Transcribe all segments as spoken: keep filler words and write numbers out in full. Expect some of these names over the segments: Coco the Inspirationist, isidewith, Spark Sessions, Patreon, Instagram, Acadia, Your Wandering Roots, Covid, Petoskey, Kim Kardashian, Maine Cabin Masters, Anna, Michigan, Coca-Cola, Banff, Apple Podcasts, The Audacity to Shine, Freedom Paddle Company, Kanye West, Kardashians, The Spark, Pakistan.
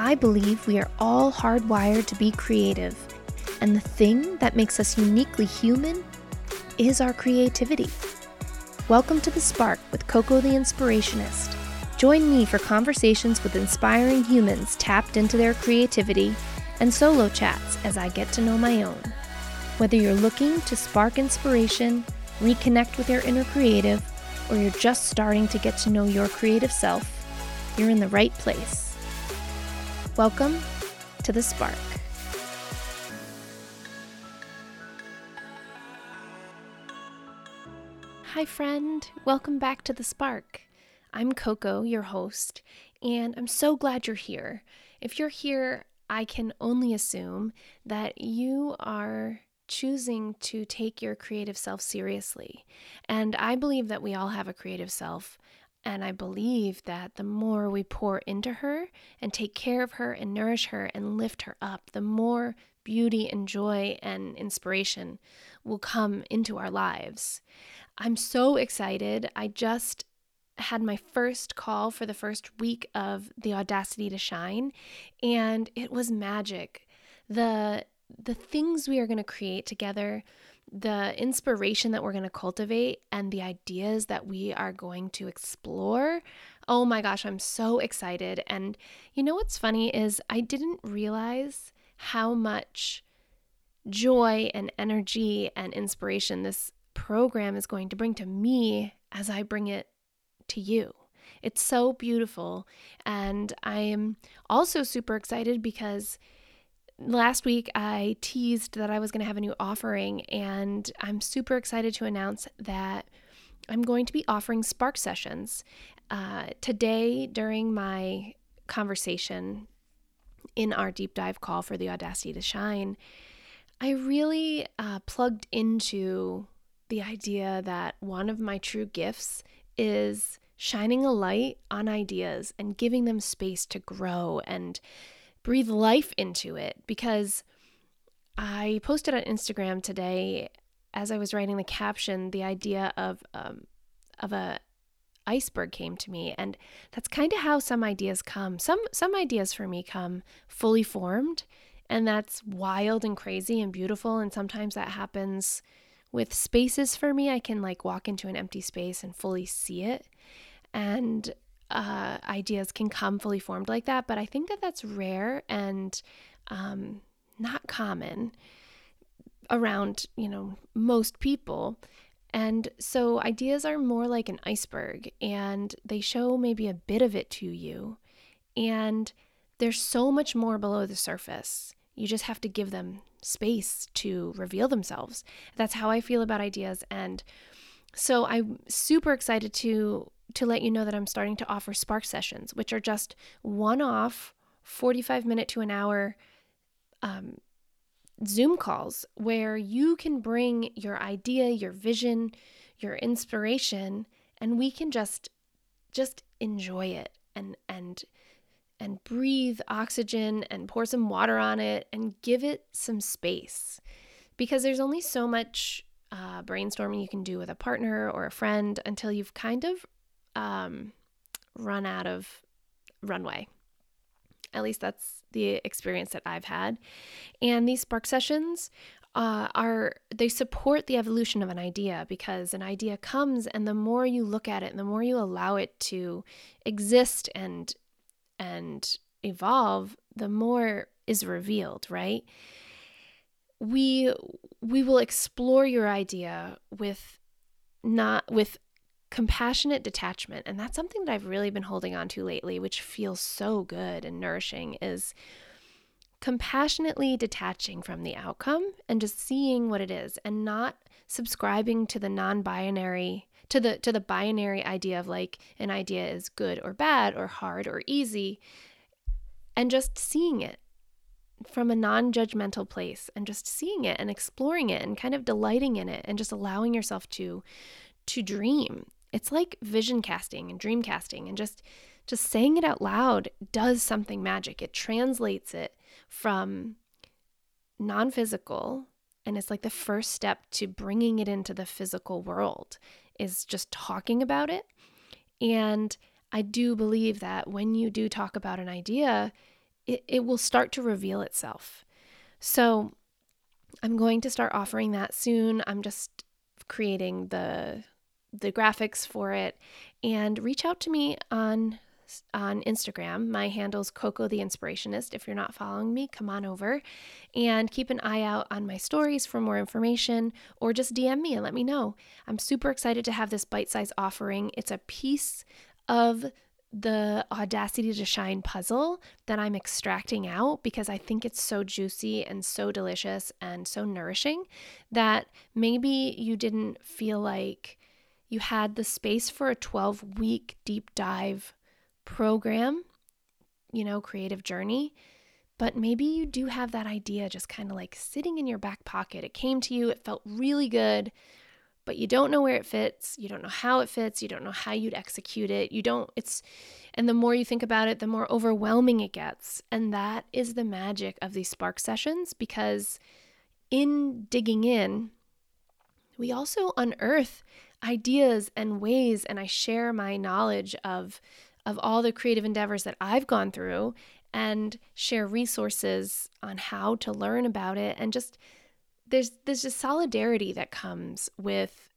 I believe we are all hardwired to be creative, and the thing that makes us uniquely human is our creativity. Welcome to The Spark with Coco the Inspirationist. Join me for conversations with inspiring humans tapped into their creativity and solo chats as I get to know my own. Whether you're looking to spark inspiration, reconnect with your inner creative, or you're just starting to get to know your creative self, you're in the right place. Welcome to The Spark. Hi friend, welcome back to The Spark. I'm Coco, your host, and I'm so glad you're here. If you're here, I can only assume that you are choosing to take your creative self seriously. And I believe that we all have a creative self, and I believe that the more we pour into her and take care of her and nourish her and lift her up, the more beauty and joy and inspiration will come into our lives. I'm so excited. I just had my first call for the first week of The Audacity to Shine, and it was magic. The the things we are going to create together, the inspiration that we're going to cultivate, and the ideas that we are going to explore. Oh my gosh, I'm so excited. And you know what's funny is I didn't realize how much joy and energy and inspiration this program is going to bring to me as I bring it to you. It's so beautiful. And I am also super excited because last week I teased that I was going to have a new offering, and I'm super excited to announce that I'm going to be offering Spark Sessions. Uh, today during my conversation in our deep dive call for The Audacity to Shine, I really uh, plugged into the idea that one of my true gifts is shining a light on ideas and giving them space to grow and breathe life into it. Because I posted on Instagram today, as I was writing the caption, the idea of um, of a iceberg came to me, and that's kind of how some ideas come. Some some ideas for me come fully formed, and that's wild and crazy and beautiful, and sometimes that happens with spaces for me. I can like walk into an empty space and fully see it, and uh, ideas can come fully formed like that. But I think that that's rare and um, not common around, you know, most people. And so ideas are more like an iceberg, and they show maybe a bit of it to you, and there's so much more below the surface. You just have to give them space to reveal themselves. That's how I feel about ideas. And so I'm super excited to to let you know that I'm starting to offer Spark Sessions, which are just one-off forty-five minute to an hour um, Zoom calls where you can bring your idea, your vision, your inspiration, and we can just just enjoy it and and and breathe oxygen and pour some water on it and give it some space, because there's only so much uh, brainstorming you can do with a partner or a friend until you've kind of um, run out of runway. At least that's the experience that I've had. And these Spark Sessions uh, are, they support the evolution of an idea, because an idea comes, and the more you look at it and the more you allow it to exist and and evolve, the more is revealed, right? We we will explore your idea with not with compassionate detachment. And that's something that I've really been holding on to lately, which feels so good and nourishing, is compassionately detaching from the outcome and just seeing what it is, and not subscribing to the non-binary to the to the binary idea of like an idea is good or bad or hard or easy, and just seeing it from a non-judgmental place, and just seeing it and exploring it and kind of delighting in it, and just allowing yourself to to dream. It's like vision casting and dream casting, and just just saying it out loud does something magic. It translates it from non-physical, and it's like the first step to bringing it into the physical world is just talking about it. And I do believe that when you do talk about an idea, it, it will start to reveal itself. So I'm going to start offering that soon. I'm just creating the the graphics for it. And reach out to me on on Instagram. My handle's Coco the Inspirationist. If you're not following me, come on over and keep an eye out on my stories for more information, or just D M me and let me know. I'm super excited to have this bite-sized offering. It's a piece of the Audacity to Shine puzzle that I'm extracting out because I think it's so juicy and so delicious and so nourishing that maybe you didn't feel like you had the space for a twelve-week deep dive program, you know, creative journey, but maybe you do have that idea just kind of like sitting in your back pocket. It came to you, it felt really good, but you don't know where it fits, you don't know how it fits, you don't know how you'd execute it, you don't, it's, and the more you think about it, the more overwhelming it gets. And that is the magic of these Spark sessions, because in digging in, we also unearth ideas and ways, and I share my knowledge of, of all the creative endeavors that I've gone through and share resources on how to learn about it, and just There's there's just solidarity that comes with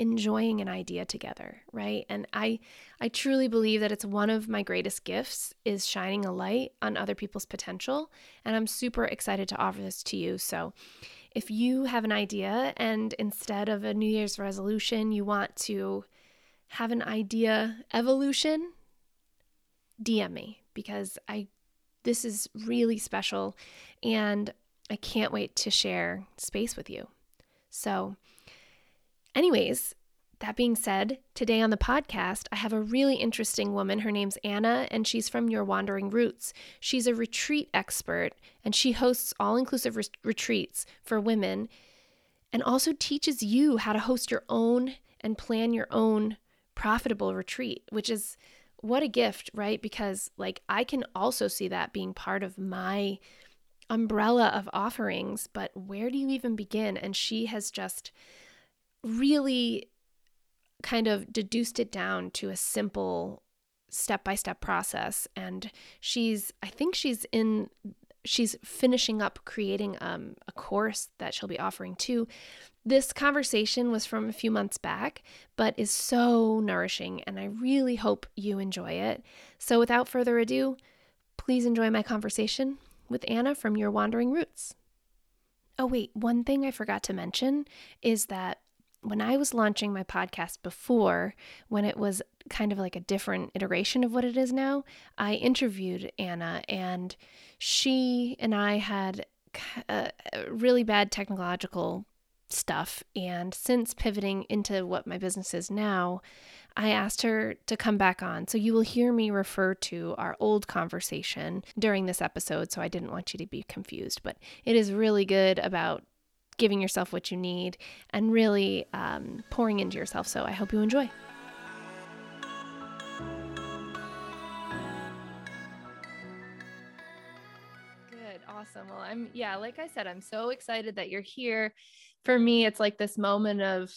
enjoying an idea together, right? And I I truly believe that it's one of my greatest gifts is shining a light on other people's potential, and I'm super excited to offer this to you. So if you have an idea and instead of a New Year's resolution, you want to have an idea evolution, D M me, because I this is really special and I can't wait to share space with you. So anyways, that being said, today on the podcast, I have a really interesting woman. Her name's Anna, and she's from Your Wandering Roots. She's a retreat expert, and she hosts all-inclusive re- retreats for women, and also teaches you how to host your own and plan your own profitable retreat, which is what a gift, right? Because like I can also see that being part of my umbrella of offerings, but where do you even begin? And she has just really kind of deduced it down to a simple step-by-step process. And she's, I think she's in, she's finishing up creating um, a course that she'll be offering too. This conversation was from a few months back, but is so nourishing, and I really hope you enjoy it. So without further ado, please enjoy my conversation with Anna from Your Wandering Roots. Oh wait, one thing I forgot to mention is that when I was launching my podcast before, when it was kind of like a different iteration of what it is now, I interviewed Anna, and she and I had uh, really bad technological stuff. And since pivoting into what my business is now, I asked her to come back on. So you will hear me refer to our old conversation during this episode. So I didn't want you to be confused, but it is really good about giving yourself what you need and really um, pouring into yourself. So I hope you enjoy. Good. Awesome. Well, I'm, yeah, like I said, I'm so excited that you're here. For me, it's like this moment of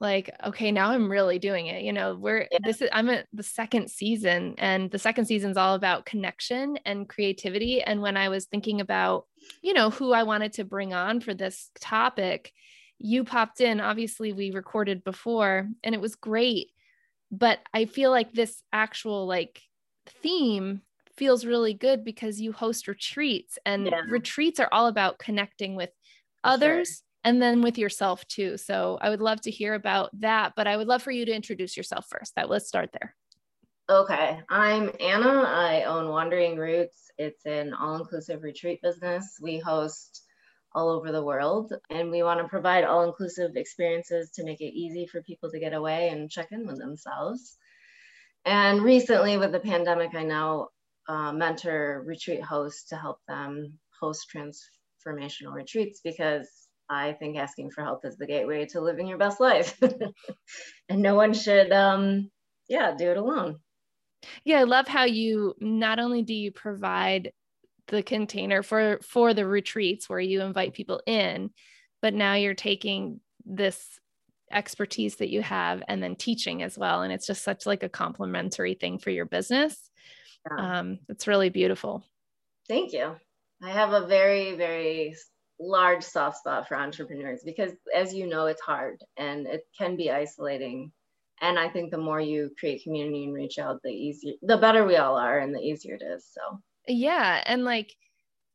like, okay, now I'm really doing it. You know, we're, yeah. this is, I'm at the second season, and the second season's all about connection and creativity. And when I was thinking about, you know, who I wanted to bring on for this topic, you popped in. Obviously we recorded before and it was great, but I feel like this actual like theme feels really good because you host retreats, and yeah. retreats are all about connecting with others. Sure. And then with yourself too. So I would love to hear about that, but I would love for you to introduce yourself first. That let's start there. Okay. I'm Anna. I own Wandering Roots. It's an all-inclusive retreat business. We host all over the world, and we want to provide all-inclusive experiences to make it easy for people to get away and check in with themselves. And recently with the pandemic, I now uh, mentor retreat hosts to help them host transformational retreats, because I think asking for help is the gateway to living your best life. And no one should, um, yeah, do it alone. Yeah. I love how you, not only do you provide the container for, for the retreats where you invite people in, but now you're taking this expertise that you have and then teaching as well. And it's just such like a complimentary thing for your business. Yeah. Um, it's really beautiful. Thank you. I have a very, very large soft spot for entrepreneurs because, as you know, it's hard and it can be isolating. And I think the more you create community and reach out, the easier, the better we all are and the easier it is. So, yeah. And like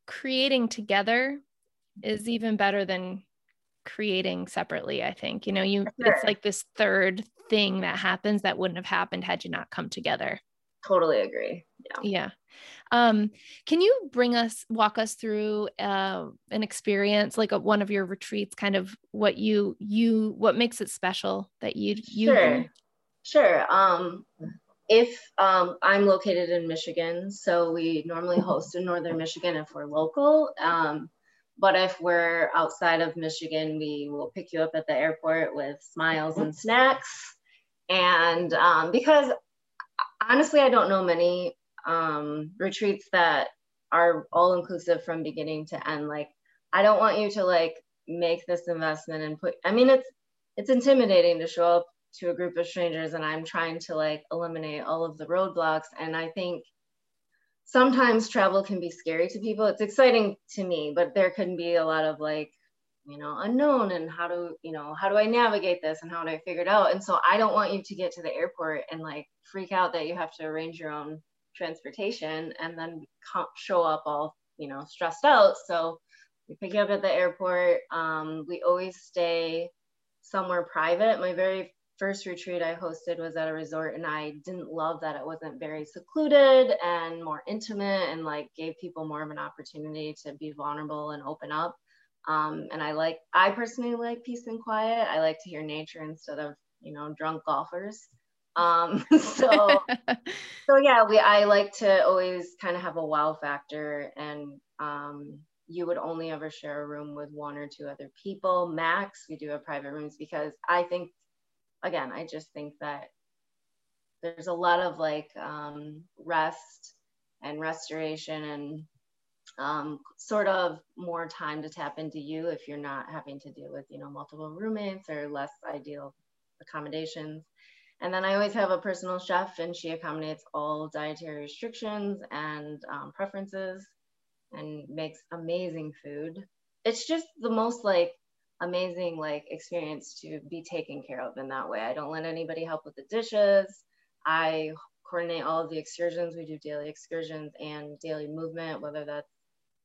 creating together is even better than creating separately, I think. You know, you, sure. It's like this third thing that happens that wouldn't have happened had you not come together. Totally agree. Yeah. Yeah. Um, can you bring us, walk us through uh, an experience, like a, one of your retreats, kind of what you, you, what makes it special that you, you. Sure. Do? Sure. Um, if um, I'm located in Michigan, so we normally host in Northern Michigan if we're local. Um, but if we're outside of Michigan, we will pick you up at the airport with smiles and snacks. And um, because honestly, I don't know many um, retreats that are all inclusive from beginning to end. Like, I don't want you to like make this investment and put, I mean, it's, it's intimidating to show up to a group of strangers, and I'm trying to like eliminate all of the roadblocks. And I think sometimes travel can be scary to people. It's exciting to me, but there can be a lot of like, you know, unknown and how do, you know, how do I navigate this and how do I figure it out? And so I don't want you to get to the airport and like freak out that you have to arrange your own transportation and then show up all, you know, stressed out. So we pick you up at the airport. Um, we always stay somewhere private. My very first retreat I hosted was at a resort, and I didn't love that it wasn't very secluded and more intimate and like gave people more of an opportunity to be vulnerable and open up. Um, and I like, I personally like peace and quiet. I like to hear nature instead of, you know, drunk golfers. Um, so, so yeah, we, I like to always kind of have a wow factor, and um, you would only ever share a room with one or two other people max. We do have private rooms because I think, again, I just think that there's a lot of like um, rest and restoration and Um, sort of more time to tap into you if you're not having to deal with, you know, multiple roommates or less ideal accommodations. And then I always have a personal chef, and she accommodates all dietary restrictions and um, preferences and makes amazing food. It's just the most like amazing like experience to be taken care of in that way. I don't let anybody help with the dishes. I coordinate all of the excursions. We do daily excursions and daily movement, whether that's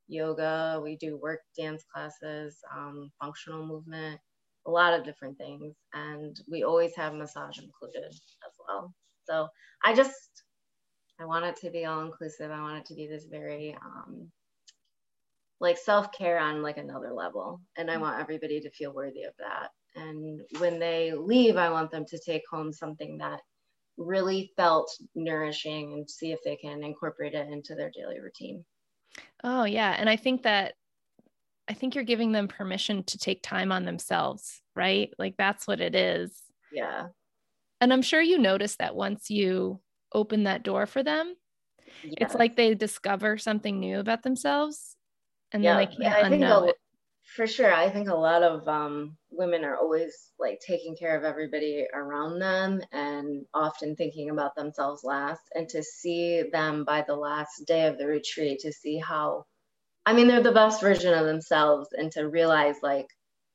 yoga, we do work dance classes, um, functional movement, a lot of different things. And we always have massage included as well. So I just, I want it to be all inclusive. I want it to be this very um, like self-care on like another level. And I want everybody to feel worthy of that. And when they leave, I want them to take home something that really felt nourishing and see if they can incorporate it into their daily routine. Oh yeah. And I think that, I think you're giving them permission to take time on themselves, right? Like that's what it is. Yeah. And I'm sure you notice that once you open that door for them, yes. It's like they discover something new about themselves and yeah. Then they can't yeah, I think unknow it. For sure. I think a lot of um, women are always like taking care of everybody around them and often thinking about themselves last, and to see them by the last day of the retreat, to see how, I mean, they're the best version of themselves, and to realize like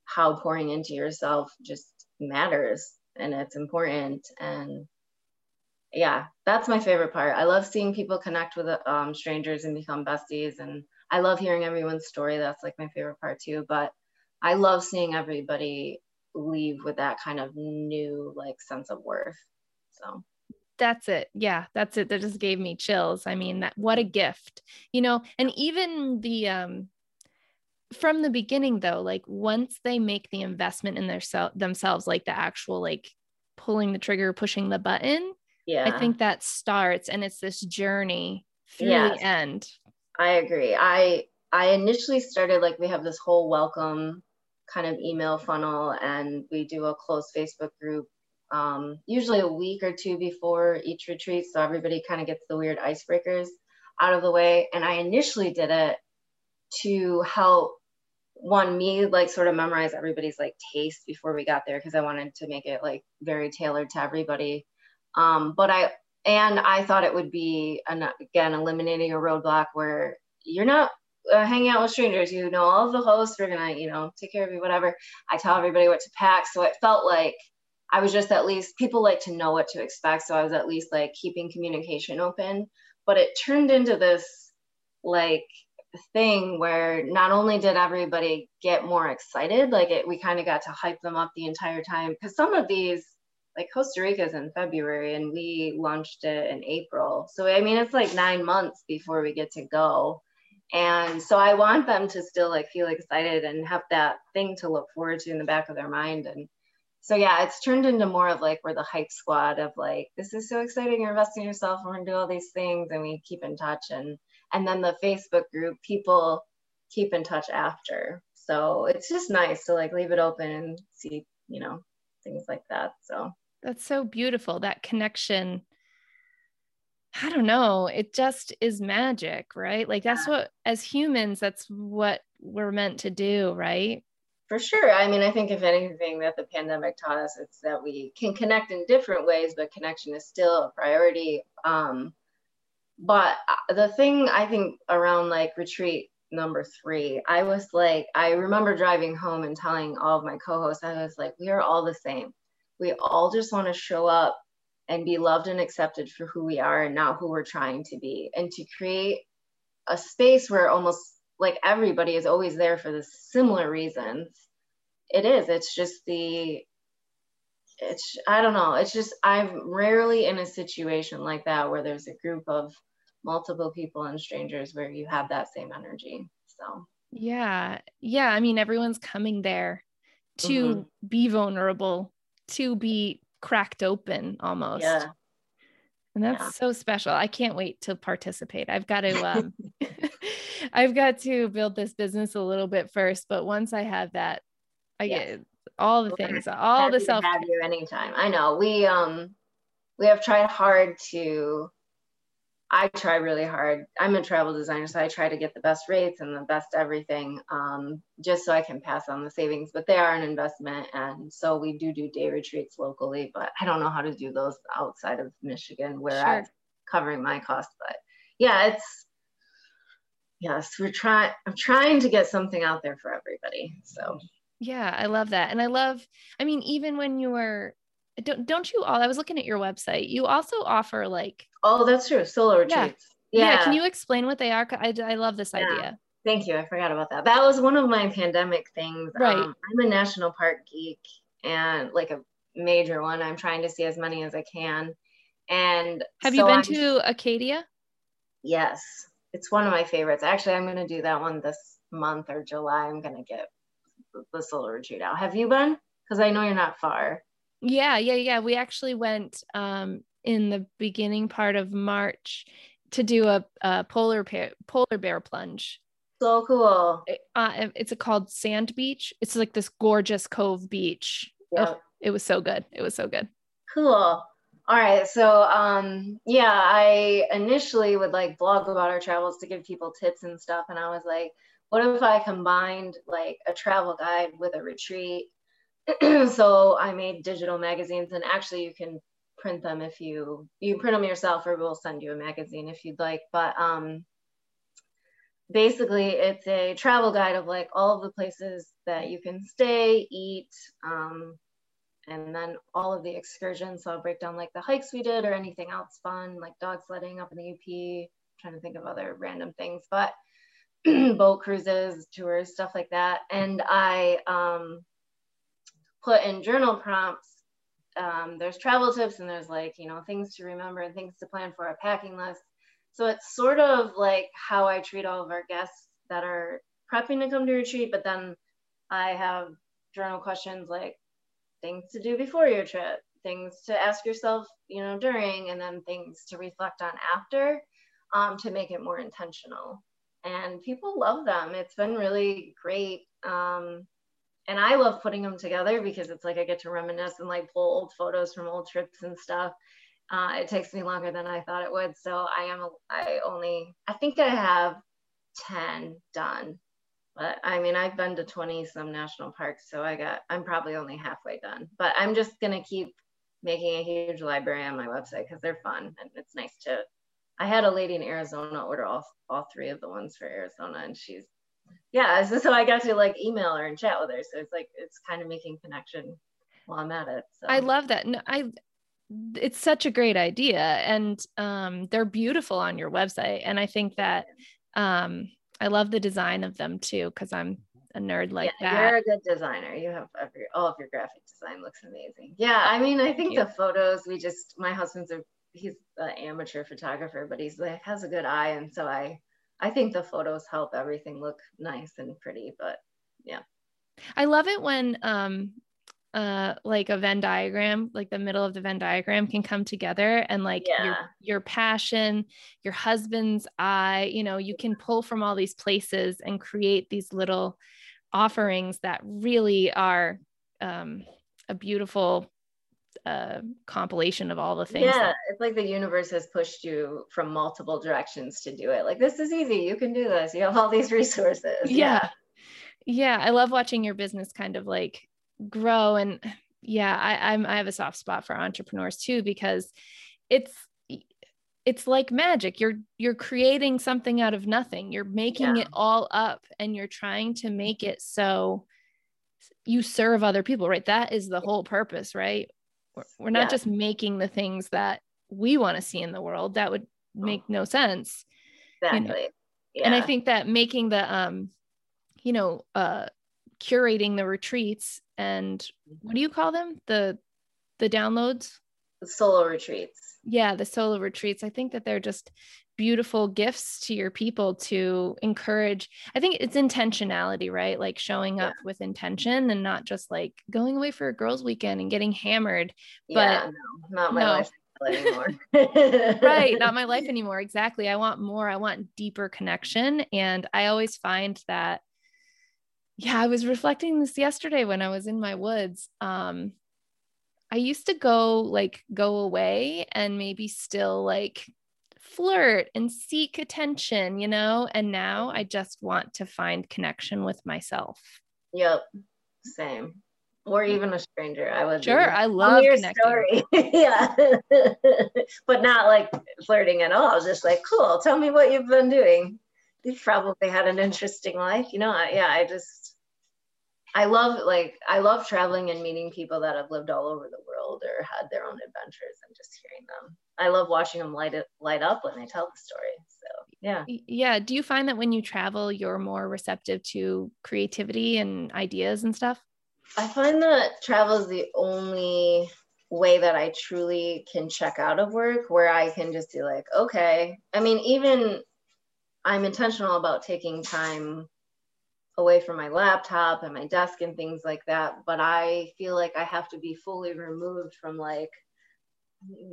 how pouring into yourself just matters and it's important. And yeah, that's my favorite part. I love seeing people connect with um, strangers and become besties, and I love hearing everyone's story. That's like my favorite part too, but I love seeing everybody leave with that kind of new like sense of worth. So that's it. Yeah, that's it. That just gave me chills. I mean, that, what a gift, you know, and even the, um, from the beginning though, like once they make the investment in their self themselves, like the actual, like pulling the trigger, pushing the button. Yeah. I think that starts, and it's this journey through yes. The end. I agree. I I initially started, like, we have this whole welcome kind of email funnel, and we do a closed Facebook group um, usually a week or two before each retreat. So everybody kind of gets the weird icebreakers out of the way. And I initially did it to help, one, me like sort of memorize everybody's like taste before we got there, because I wanted to make it like very tailored to everybody. Um, but I And I thought it would be, again, eliminating a roadblock where you're not uh, hanging out with strangers. You know, all of the hosts, we're going to, you know, take care of you, whatever. I tell everybody what to pack. So it felt like I was just at least, people like to know what to expect. So I was at least like keeping communication open, but it turned into this like thing where not only did everybody get more excited, like it, we kind of got to hype them up the entire time. Cause some of these, like Costa Rica's in February and we launched it in April. So, I mean, it's like nine months before we get to go. And so I want them to still like feel excited and have that thing to look forward to in the back of their mind. And so, yeah, it's turned into more of like, we're the hype squad of like, this is so exciting. You're investing in yourself. We're gonna do all these things. And we keep in touch. And, and then the Facebook group, people keep in touch after. So it's just nice to like leave it open and see, you know, things like that. So. That's so beautiful. That connection. I don't know. It just is magic, right? Like that's what, as humans, that's what we're meant to do, right? For sure. I mean, I think if anything that the pandemic taught us, it's that we can connect in different ways, but connection is still a priority. Um, but the thing I think around like retreat number three, I was like, I remember driving home and telling all of my co-hosts, I was like, we are all the same. We all just want to show up and be loved and accepted for who we are and not who we're trying to be. And to create a space where almost like everybody is always there for the similar reasons. It is, it's just the, it's, I don't know. It's just, I'm rarely in a situation like that where there's a group of multiple people and strangers where you have that same energy. So. Yeah. Yeah. I mean, everyone's coming there to mm-hmm. be vulnerable, to be cracked open almost. Yeah. And that's yeah. so special. I can't wait to participate. I've got to, um, I've got to build this business a little bit first, but once I have that, I yes. get all the We're things, all the self. Have you anytime. I know we, um, we have tried hard to, I try really hard. I'm a travel designer, so I try to get the best rates and the best everything, um, just so I can pass on the savings, but they are an investment. And so we do do day retreats locally, but I don't know how to do those outside of Michigan where sure. I'm covering my costs, but yeah, it's, yes, we're trying, I'm trying to get something out there for everybody. So. Yeah, I love that. And I love, I mean, even when you were, don't, don't you all, I was looking at your website. You also offer like. Oh, that's true. Solo retreats. Yeah. yeah. yeah can you explain what they are? I, I love this yeah. idea. Thank you. I forgot about that. That was one of my pandemic things. Right. Um, I'm a national park geek and like a major one. I'm trying to see as many as I can. And have so you been I'm, to Acadia? Yes. It's one of my favorites. Actually, I'm going to do that one this month or July. I'm going to get the solo retreat out. Have you been? Because I know you're not far. Yeah, yeah, yeah. We actually went um, in the beginning part of March to do a, a polar bear, polar bear plunge. So cool. It, uh, it's a called Sand Beach. It's like this gorgeous cove beach. Yep. Oh, it was so good. It was so good. Cool. All right. So, um, yeah, I initially would like blog about our travels to give people tips and stuff. And I was like, what if I combined like a travel guide with a retreat? So I made digital magazines, and actually you can print them if you, you print them yourself, or we'll send you a magazine if you'd like. But, um, basically it's a travel guide of like all of the places that you can stay, eat, um, and then all of the excursions. So I'll break down like the hikes we did or anything else fun, like dog sledding up in the U P, I'm trying to think of other random things, but boat cruises, tours, stuff like that. And I um, put in journal prompts. Um, there's travel tips and there's like, you know, things to remember and things to plan for, a packing list. So it's sort of like how I treat all of our guests that are prepping to come to retreat, but then I have journal questions like, things to do before your trip, things to ask yourself, you know, during, and then things to reflect on after, um, to make it more intentional. And people love them. It's been really great. Um, and I love putting them together because it's like, I get to reminisce and like pull old photos from old trips and stuff. Uh, it takes me longer than I thought it would. So I am, a, I only, I think I have ten done. But I mean, I've been to twenty some national parks, so I got, I'm probably only halfway done, but I'm just going to keep making a huge library on my website because they're fun and it's nice to I had a lady in Arizona order all, all three of the ones for Arizona, and she's, yeah, so, so I got to like email her and chat with her. So it's like, it's kind of making connection while I'm at it. So. I love that. No, I, it's such a great idea, and um, they're beautiful on your website. And I think that um, I love the design of them too, because I'm a nerd like yeah, that. You're a good designer. You have every, all of your graphic design looks amazing. Yeah. I mean, I think the photos, we just, my husband's a, he's an amateur photographer, but he's like, has a good eye. And so I, I think the photos help everything look nice and pretty, but yeah. I love it when, um, uh, like a Venn diagram, like the middle of the Venn diagram can come together, and like yeah. your, your passion, your husband's eye, you know, you can pull from all these places and create these little offerings that really are, um, a beautiful, uh, compilation of all the things. Yeah. That- it's like the universe has pushed you from multiple directions to do it. Like, this is easy. You can do this. You have all these resources. Yeah. Yeah. yeah. I love watching your business kind of like grow. And yeah, I, I'm, I have a soft spot for entrepreneurs too, because it's, it's like magic. You're, you're creating something out of nothing. You're making yeah. it all up, and you're trying to make it so you serve other people, right? That is the whole purpose, right? We're not yeah. just making the things that we want to see in the world. That would make no sense. Exactly. You know? yeah. And I think that making the, um, you know, uh, curating the retreats, and what do you call them? The, the downloads? The solo retreats. Yeah. The solo retreats. I think that they're just beautiful gifts to your people to encourage. I think it's intentionality, right? Like showing up yeah. with intention, and not just like going away for a girls' weekend and getting hammered. Yeah, but no, not my no. life anymore. Right. Not my life anymore. Exactly. I want more. I want deeper connection. And I always find that, yeah, I was reflecting this yesterday when I was in my woods. Um, I used to go like go away and maybe still like flirt and seek attention, you know, and now I just want to find connection with myself. Yep. Same. Or even a stranger. I would. Sure. I love your story. yeah. But not like flirting at all. Just like, cool. Tell me what you've been doing. You've probably had an interesting life. You know, I, yeah, I just, I love like, I love traveling and meeting people that have lived all over the world or had their own adventures, and just hearing them. I love watching them light up, light up when they tell the story. So, yeah. Yeah. Do you find that when you travel, you're more receptive to creativity and ideas and stuff? I find that travel is the only way that I truly can check out of work, where I can just be like, okay. I mean, even I'm intentional about taking time away from my laptop and my desk and things like that, but I feel like I have to be fully removed from like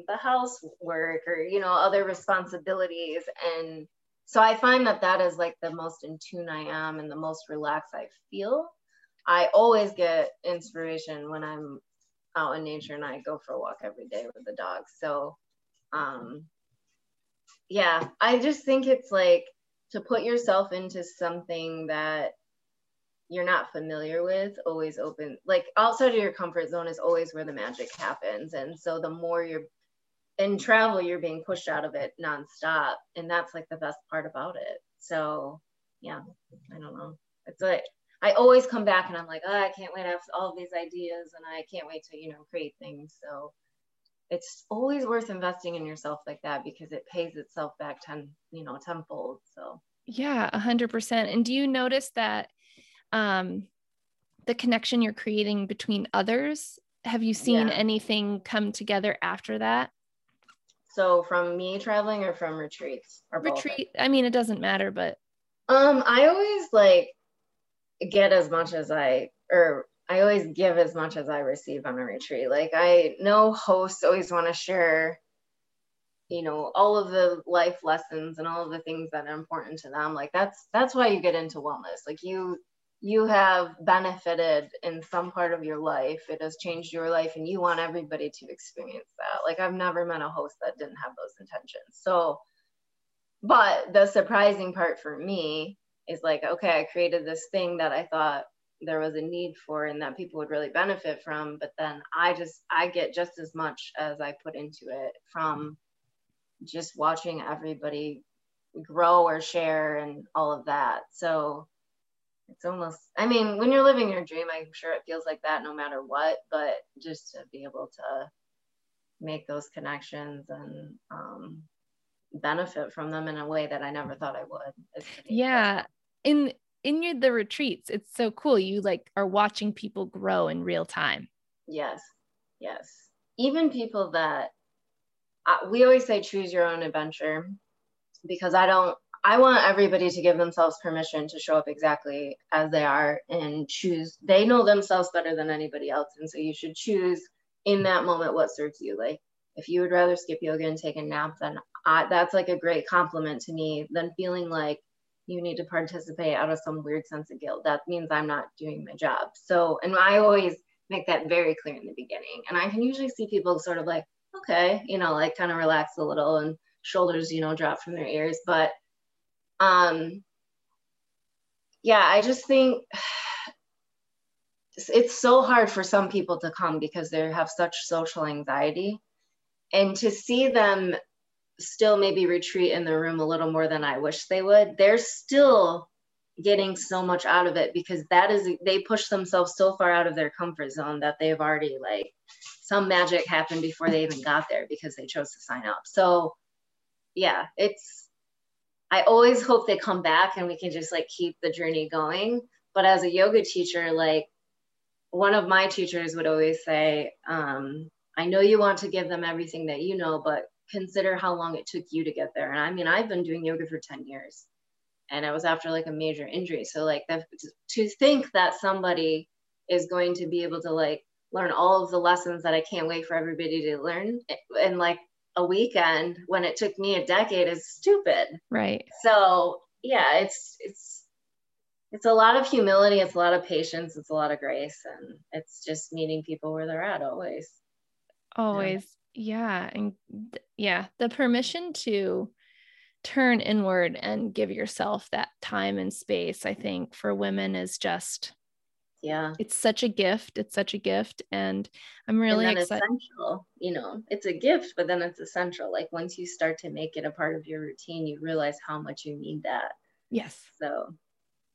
the housework or, you know, other responsibilities. And so I find that that is like the most in tune I am and the most relaxed I feel. I always get inspiration when I'm out in nature, and I go for a walk every day with the dog. So, um, yeah, I just think it's like to put yourself into something that you're not familiar with, always open, like outside of your comfort zone is always where the magic happens. And so the more you're in travel, you're being pushed out of it nonstop. And that's like the best part about it. So yeah, I don't know. It's like, I always come back and I'm like, oh, I can't wait to have all these ideas, and I can't wait to, you know, create things. So it's always worth investing in yourself like that, because it pays itself back ten, you know, tenfold. So yeah, a hundred percent. And do you notice that, um, the connection you're creating between others, have you seen yeah. anything come together after that? So from me traveling or from retreats? Or Retreat. Both? I mean, it doesn't matter, but. Um, I always like get as much as I, or I always give as much as I receive on a retreat. Like I know hosts always want to share, you know, all of the life lessons and all of the things that are important to them. Like that's, that's why you get into wellness. Like you, you have benefited in some part of your life. It has changed your life, and you want everybody to experience that. Like I've never met a host that didn't have those intentions. So, but the surprising part for me is like, okay, I created this thing that I thought there was a need for and that people would really benefit from. But then I just, I get just as much as I put into it from just watching everybody grow or share and all of that. So it's almost, I mean, when you're living your dream, I'm sure it feels like that no matter what, but just to be able to make those connections and um, benefit from them in a way that I never thought I would. Yeah. In, in your, the retreats, it's so cool. You like are watching people grow in real time. Yes. Yes. Even people that uh, we always say, choose your own adventure, because I don't, I want everybody to give themselves permission to show up exactly as they are and choose. They know themselves better than anybody else. And so you should choose in that moment what serves you. Like if you would rather skip yoga and take a nap, then I, that's like a great compliment to me than feeling like you need to participate out of some weird sense of guilt. That means I'm not doing my job. So, and I always make that very clear in the beginning. And I can usually see people sort of like, okay, you know, like kind of relax a little and shoulders, you know, drop from their ears. But um, yeah, I just think it's so hard for some people to come because they have such social anxiety, and to see them still maybe retreat in the room a little more than I wish they would, they're still getting so much out of it, because that is, they push themselves so far out of their comfort zone that they've already, like, some magic happened before they even got there because they chose to sign up. So yeah, it's, I always hope they come back and we can just like keep the journey going. But as a yoga teacher, like one of my teachers would always say, um, I know you want to give them everything that you know, but consider how long it took you to get there. And I mean, I've been doing yoga for ten years, and I was after like a major injury. So like that, to think that somebody is going to be able to like learn all of the lessons that I can't wait for everybody to learn in like a weekend when it took me a decade is stupid. Right. So yeah, it's, it's, it's a lot of humility. It's a lot of patience. It's a lot of grace. And it's just meeting people where they're at always. Always. Yeah. Yeah. And th- yeah, the permission to turn inward and give yourself that time and space, I think for women is just, yeah, it's such a gift. It's such a gift. And I'm really and excited. Essential, you know, it's a gift, but then it's essential. Like once you start to make it a part of your routine, you realize how much you need that. Yes. So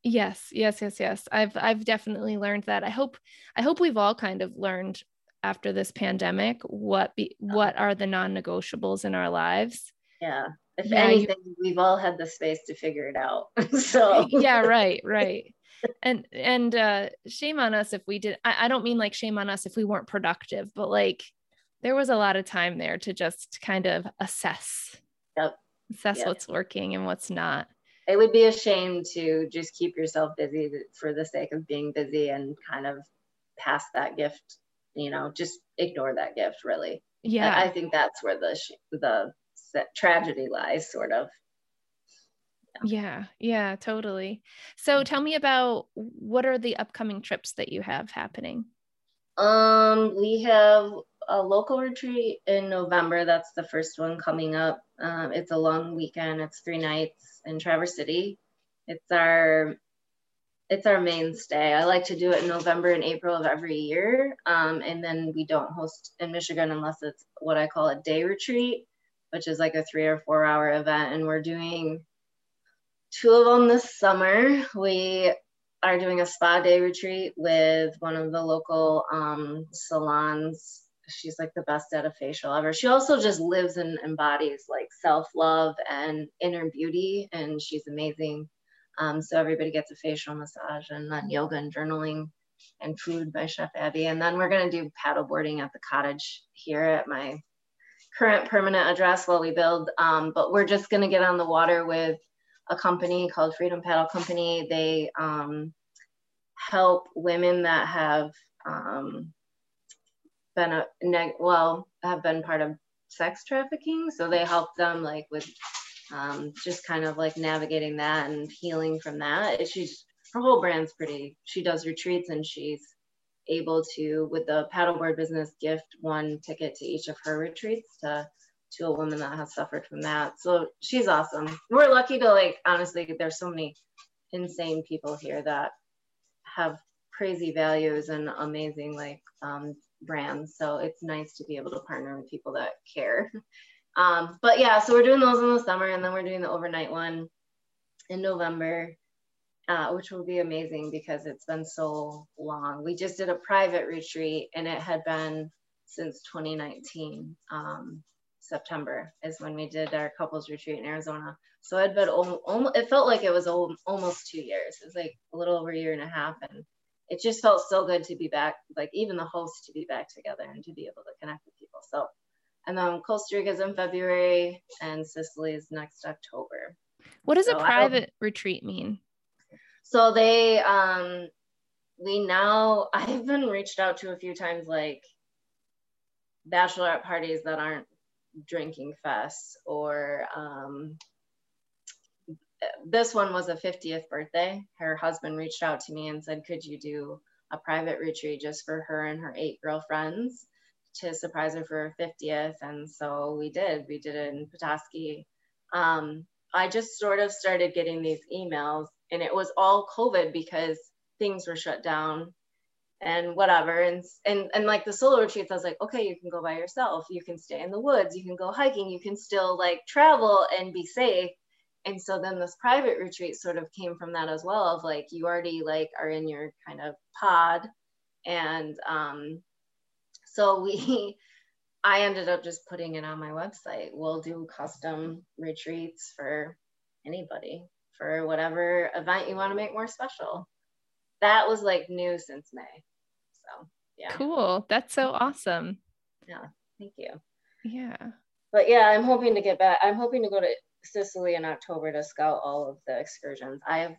yes, yes, yes, yes. I've, I've definitely learned that. I hope, I hope we've all kind of learned after this pandemic, what be, what are the non-negotiables in our lives? Yeah. If yeah, anything, you, we've all had the space to figure it out. So yeah, right, right. And, and uh, shame on us if we did, I, I don't mean like shame on us if we weren't productive, but like there was a lot of time there to just kind of assess, yep. assess yep. what's working and what's not. It would be a shame to just keep yourself busy for the sake of being busy and kind of pass that gift, you know, just ignore that gift really. Yeah. I think that's where the, sh- the tragedy lies sort of. Yeah. Yeah. Yeah, totally. So tell me about, what are the upcoming trips that you have happening? Um, we have a local retreat in November. That's the first one coming up. Um, it's a long weekend. It's three nights in Traverse City. It's our It's our mainstay. I like to do it in November and April of every year. Um, and then we don't host in Michigan unless it's what I call a day retreat, which is like a three or four hour event. And we're doing two of them this summer. We are doing a spa day retreat with one of the local um, salons. She's like the best at a facial ever. She also just lives and embodies like self-love and inner beauty. And she's amazing. Um, so everybody gets a facial massage, and then yoga and journaling and food by Chef Abby. And then we're going to do paddleboarding at the cottage here at my current permanent address while we build. Um, but we're just going to get on the water with a company called Freedom Paddle Company. They um, help women that have um, been, a neg- well, have been part of sex trafficking. So they help them like with Um, just kind of like navigating that and healing from that. She's, her whole brand's pretty, she does retreats, and she's able to, with the paddleboard business, gift one ticket to each of her retreats to, to a woman that has suffered from that. So she's awesome. We're lucky to like, honestly, there's so many insane people here that have crazy values and amazing like um, brands. So it's nice to be able to partner with people that care. Um, but yeah, so we're doing those in the summer, and then we're doing the overnight one in November, uh, which will be amazing because it's been so long. We just did a private retreat, and it had been since twenty nineteen. Um, September is when we did our couples retreat in Arizona. So I'd been almost, it felt like it was almost two years. It was like a little over a year and a half. And it just felt so good to be back, like even the hosts to be back together and to be able to connect with people. So, and then Costa Rica's in February and Sicily's next October. What does so a private retreat mean? So they, um, we now, I've been reached out to a few times, like bachelorette parties that aren't drinking fests, or um, this one was a fiftieth birthday. Her husband reached out to me and said, could you do a private retreat just for her and her eight girlfriends to surprise her for her fiftieth? And so we did, we did it in Petoskey. Um, I just sort of started getting these emails, and it was all COVID because things were shut down and whatever. And, and, and like the solo retreats, I was like, okay, you can go by yourself. You can stay in the woods. You can go hiking. You can still like travel and be safe. And so then this private retreat sort of came from that as well, of like, you already like are in your kind of pod. And um, so we, I ended up just putting it on my website. We'll do custom retreats for anybody, for whatever event you want to make more special. That was like new since May. So yeah. Cool. That's so awesome. Yeah. Thank you. Yeah. But yeah, I'm hoping to get back. I'm hoping to go to Sicily in October to scout all of the excursions. I have,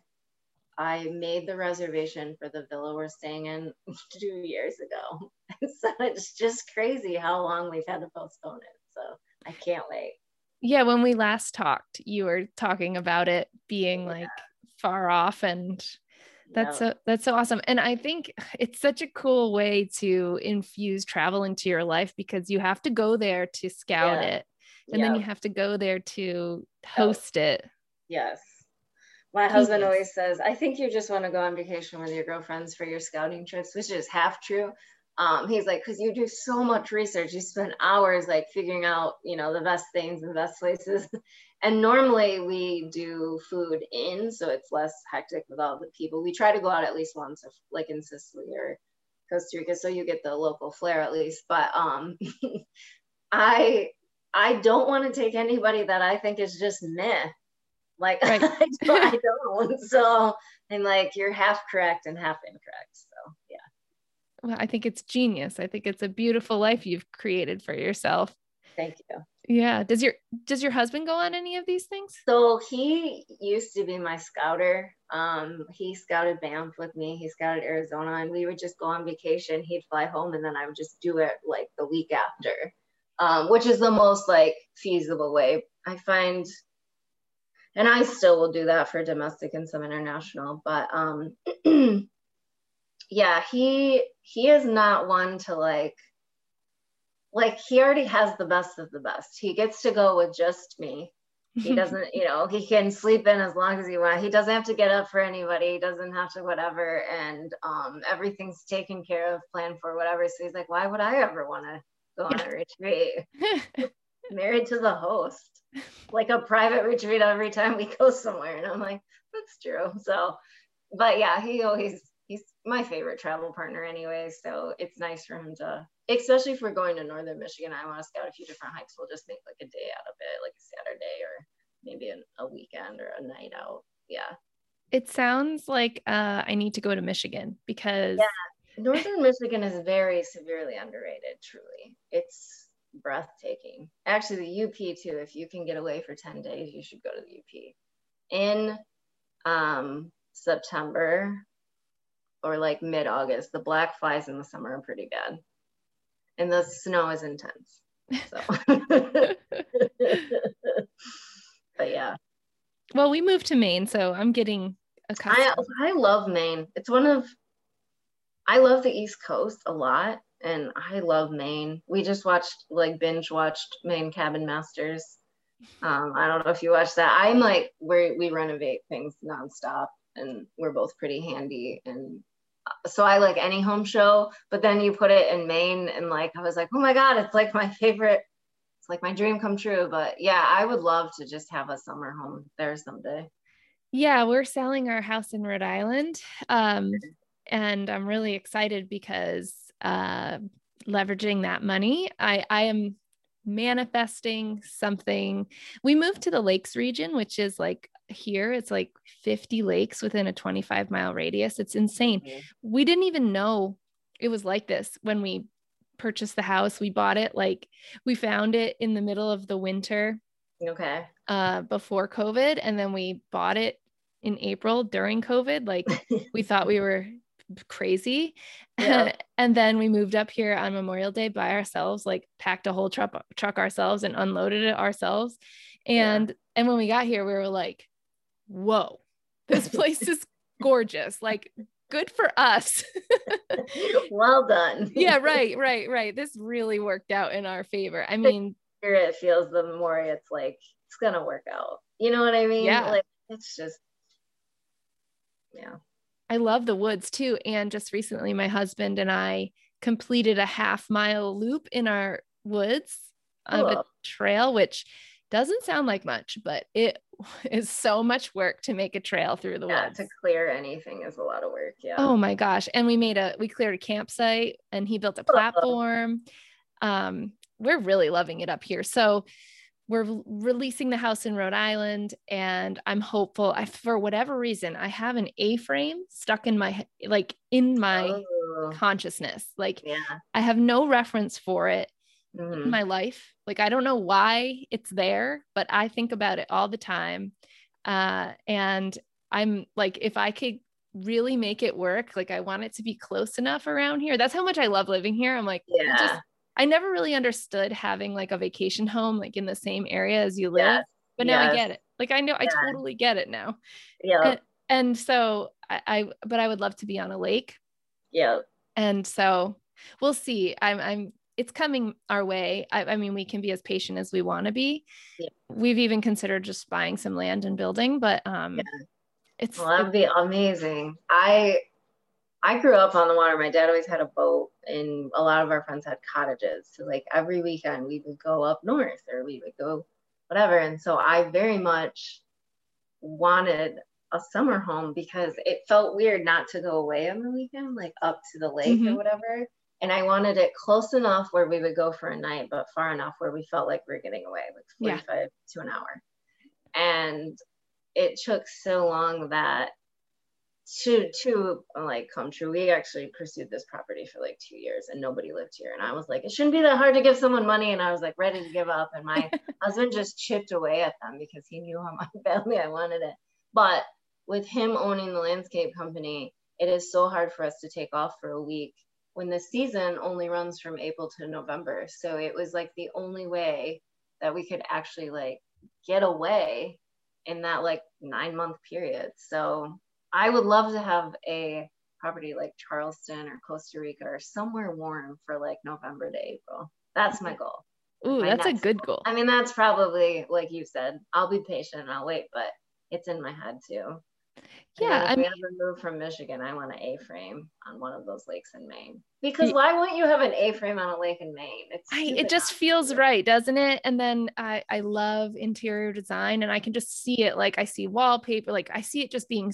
I made the reservation for the villa we're staying in two years ago. So it's just crazy how long we've had to postpone it. So I can't wait. Yeah. When we last talked, you were talking about it being yeah. like far off, and That's so, that's so awesome. And I think it's such a cool way to infuse travel into your life, because you have to go there to scout yeah. it. And yeah. then you have to go there to host oh. it. Yes. My Jesus. husband always says, I think you just want to go on vacation with your girlfriends for your scouting trips, which is half true. Um, he's like, cause you do so much research. You spend hours like figuring out, you know, the best things and the best places. And normally we do food in, so it's less hectic with all the people. We try to go out at least once, like in Sicily or Costa Rica, so you get the local flair at least. But um, I I don't want to take anybody that I think is just meh. Like right. I, don't, I don't. So and like you're half correct and half incorrect. So yeah. Well, I think it's genius. I think it's a beautiful life you've created for yourself. Thank you. Yeah. Does your, does your husband go on any of these things? So he used to be my scouter. Um, he scouted Banff with me. He scouted Arizona, and we would just go on vacation. He'd fly home, and then I would just do it like the week after, um, which is the most like feasible way I find. And I still will do that for domestic and some international, but um, yeah, he, he is not one to like, like he already has the best of the best. He gets to go with just me. He doesn't, you know, he can sleep in as long as he wants. He doesn't have to get up for anybody. He doesn't have to whatever. And um, everything's taken care of, planned for, whatever. So he's like, why would I ever want to go on a retreat? Married to the host, like a private retreat every time we go somewhere. And I'm like, that's true. So, but yeah, he always, he's my favorite travel partner anyway. So it's nice for him to, especially if we're going to Northern Michigan, I want to scout a few different hikes. We'll just make like a day out of it, like a Saturday or maybe an, a weekend or a night out. Yeah. It sounds like uh, I need to go to Michigan because. Yeah, Northern Michigan is very severely underrated, truly. It's breathtaking. Actually, the U P too, if you can get away for ten days, you should go to the U P. In um, September, or like mid-August, the black flies in the summer are pretty bad. And the snow is intense. So. But yeah. Well, we moved to Maine, so I'm getting accustomed. I, I love Maine. It's one of, I love the East Coast a lot, and I love Maine. We just watched, like binge watched Maine Cabin Masters. Um, I don't know if you watched that. I'm like, we we renovate things nonstop, and we're both pretty handy, and so I like any home show, but then you put it in Maine, and like I was like, oh my god, it's like my favorite, it's like my dream come true. But yeah, I would love to just have a summer home there someday. Yeah, we're selling our house in Rhode Island. Um, and I'm really excited because uh, leveraging that money, I, I am manifesting something. We moved to the lakes region, which is like here, it's like fifty lakes within a twenty-five mile radius. It's insane. Mm-hmm. We didn't even know it was like this when we purchased the house. We bought it, like we found it in the middle of the winter. Okay. Uh, before COVID. And then we bought it in April during COVID. Like we thought we were crazy. Yeah. And then we moved up here on Memorial Day by ourselves, like packed a whole truck, truck ourselves and unloaded it ourselves. And, yeah. and when we got here, we were like, whoa, this place is gorgeous. Like good for us. Well done. Yeah. Right. Right. Right. This really worked out in our favor. I mean, it feels, the more it's like it's gonna work out, you know what I mean? Yeah. Like it's just, yeah, I love the woods too. And just recently my husband and I completed a half mile loop in our woods of a trail, which doesn't sound like much, but it is so much work to make a trail through the yeah, woods. To clear anything is a lot of work. Yeah. Oh my gosh. And we made a we cleared a campsite and he built a platform. Um we're really loving it up here. So we're releasing the house in Rhode Island and I'm hopeful. I, for whatever reason, I have an A-frame stuck in my, like in my oh. consciousness. Like yeah. I have no reference for it mm-hmm. in my life. Like, I don't know why it's there, but I think about it all the time. Uh, and I'm like, if I could really make it work, like I want it to be close enough around here. That's how much I love living here. I'm like, yeah. just, I never really understood having like a vacation home, like in the same area as you live, yes, but now yes. I get it. Like, I know yeah. I totally get it now. Yeah. And, and so I, I, but I would love to be on a lake. Yeah. And so we'll see. I'm, I'm, it's coming our way. I, I mean, we can be as patient as we want to be. Yeah. We've even considered just buying some land and building, but, um, yeah. it's, well, that'd be amazing. I, I grew up on the water. My dad always had a boat and a lot of our friends had cottages. So like every weekend we would go up north or we would go whatever. And so I very much wanted a summer home because it felt weird not to go away on the weekend, like up to the lake mm-hmm. or whatever. And I wanted it close enough where we would go for a night, but far enough where we felt like we were getting away, like forty-five yeah. to an hour. And it took so long that to to like come true. We actually pursued this property for like two years and nobody lived here. And I was like, it shouldn't be that hard to give someone money. And I was like ready to give up. And my husband just chipped away at them because he knew how much badly I wanted it. But with him owning the landscape company, it is so hard for us to take off for a week when the season only runs from April to November. So it was like the only way that we could actually like get away in that like nine month period. So I would love to have a property like Charleston or Costa Rica or somewhere warm for like November to April. That's my goal. Ooh, my that's a good goal. goal. I mean, that's probably, like you said, I'll be patient and I'll wait, but it's in my head too. Yeah. If I mean, we ever move from Michigan, I want an A-frame on one of those lakes in Maine. Because why wouldn't you have an A-frame on a lake in Maine? It's I, it just feels right, doesn't it? And then I, I love interior design and I can just see it. Like I see wallpaper, like I see it just being,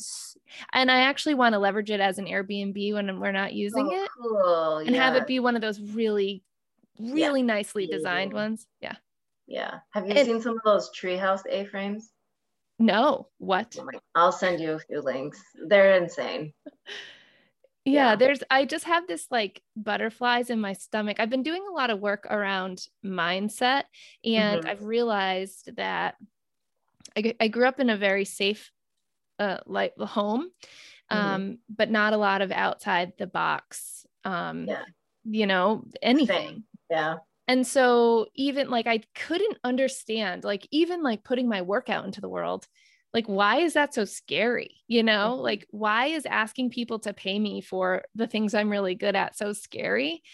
and I actually want to leverage it as an Airbnb when we're not using oh, it cool. and yes. have it be one of those really, really yeah. nicely designed yeah. ones. Yeah. Yeah. Have you it, seen some of those treehouse A-frames? No. What? I'll send you a few links. They're insane. Yeah, yeah. There's, I just have this like butterflies in my stomach. I've been doing a lot of work around mindset and mm-hmm. I've realized that I, I grew up in a very safe, uh, like home, um, mm-hmm. but not a lot of outside the box, um, yeah. you know, anything. Same. Yeah. And so even like, I couldn't understand, like, even like putting my work out into the world, like, why is that so scary? You know, mm-hmm. like, why is asking people to pay me for the things I'm really good at so scary?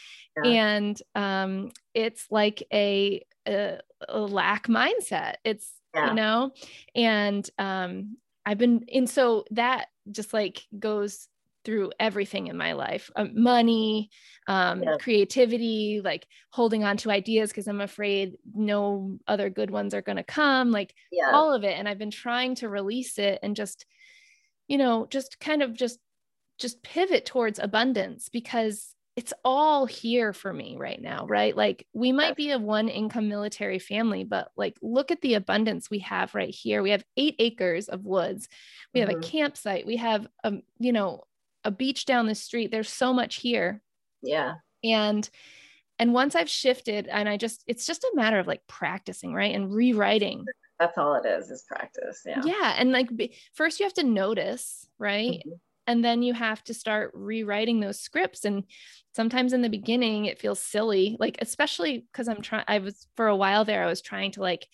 Yeah. And, um, it's like a, a, a lack mindset. It's, yeah. you know, and, um, I've been, and so that just like goes through everything in my life, um, money, um, yeah. creativity, like holding on to ideas because I'm afraid no other good ones are going to come, like yeah. all of it. And I've been trying to release it and just, you know, just kind of just, just pivot towards abundance, because it's all here for me right now, right? Like we might be a one income military family, but like, look at the abundance we have right here. We have eight acres of woods. We mm-hmm. have a campsite. We have, a, you know, a beach down the street. There's so much here. Yeah. And, and once I've shifted and I just, it's just a matter of like practicing, right? And rewriting. That's all it is, is practice. Yeah. Yeah. And like, be, first you have to notice, right? Mm-hmm. And then you have to start rewriting those scripts. And sometimes in the beginning, it feels silly, like, especially because I'm trying, I was for a while there, I was trying to like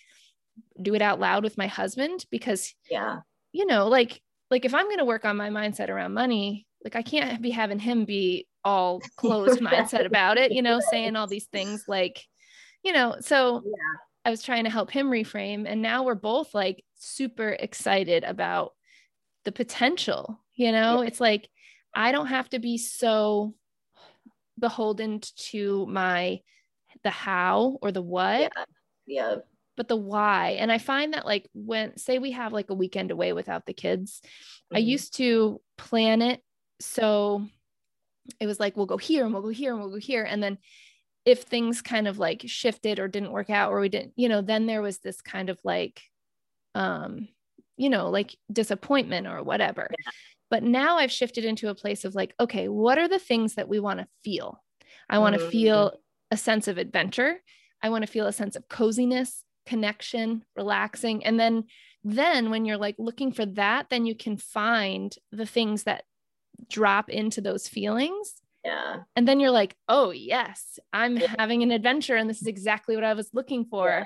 do it out loud with my husband, because, yeah, you know, like, like if I'm going to work on my mindset around money, like I can't be having him be all closed mindset about it, you know, saying all these things like, you know, so yeah. I was trying to help him reframe. And now we're both like super excited about the potential. You know, yeah. it's like, I don't have to be so beholden to my, the how or the what, yeah. yeah. but the why. And I find that like when, say we have like a weekend away without the kids, mm-hmm. I used to plan it. So it was like, we'll go here and we'll go here and we'll go here. And then if things kind of like shifted or didn't work out, or we didn't, you know, then there was this kind of like, um, you know, like disappointment or whatever. Yeah. But now I've shifted into a place of like, okay, what are the things that we want to feel? I want to mm-hmm. feel a sense of adventure. I want to feel a sense of coziness, connection, relaxing. And then, then when you're like looking for that, then you can find the things that drop into those feelings. Yeah. And then you're like, oh yes, I'm yeah. having an adventure. And this is exactly what I was looking for. Yeah.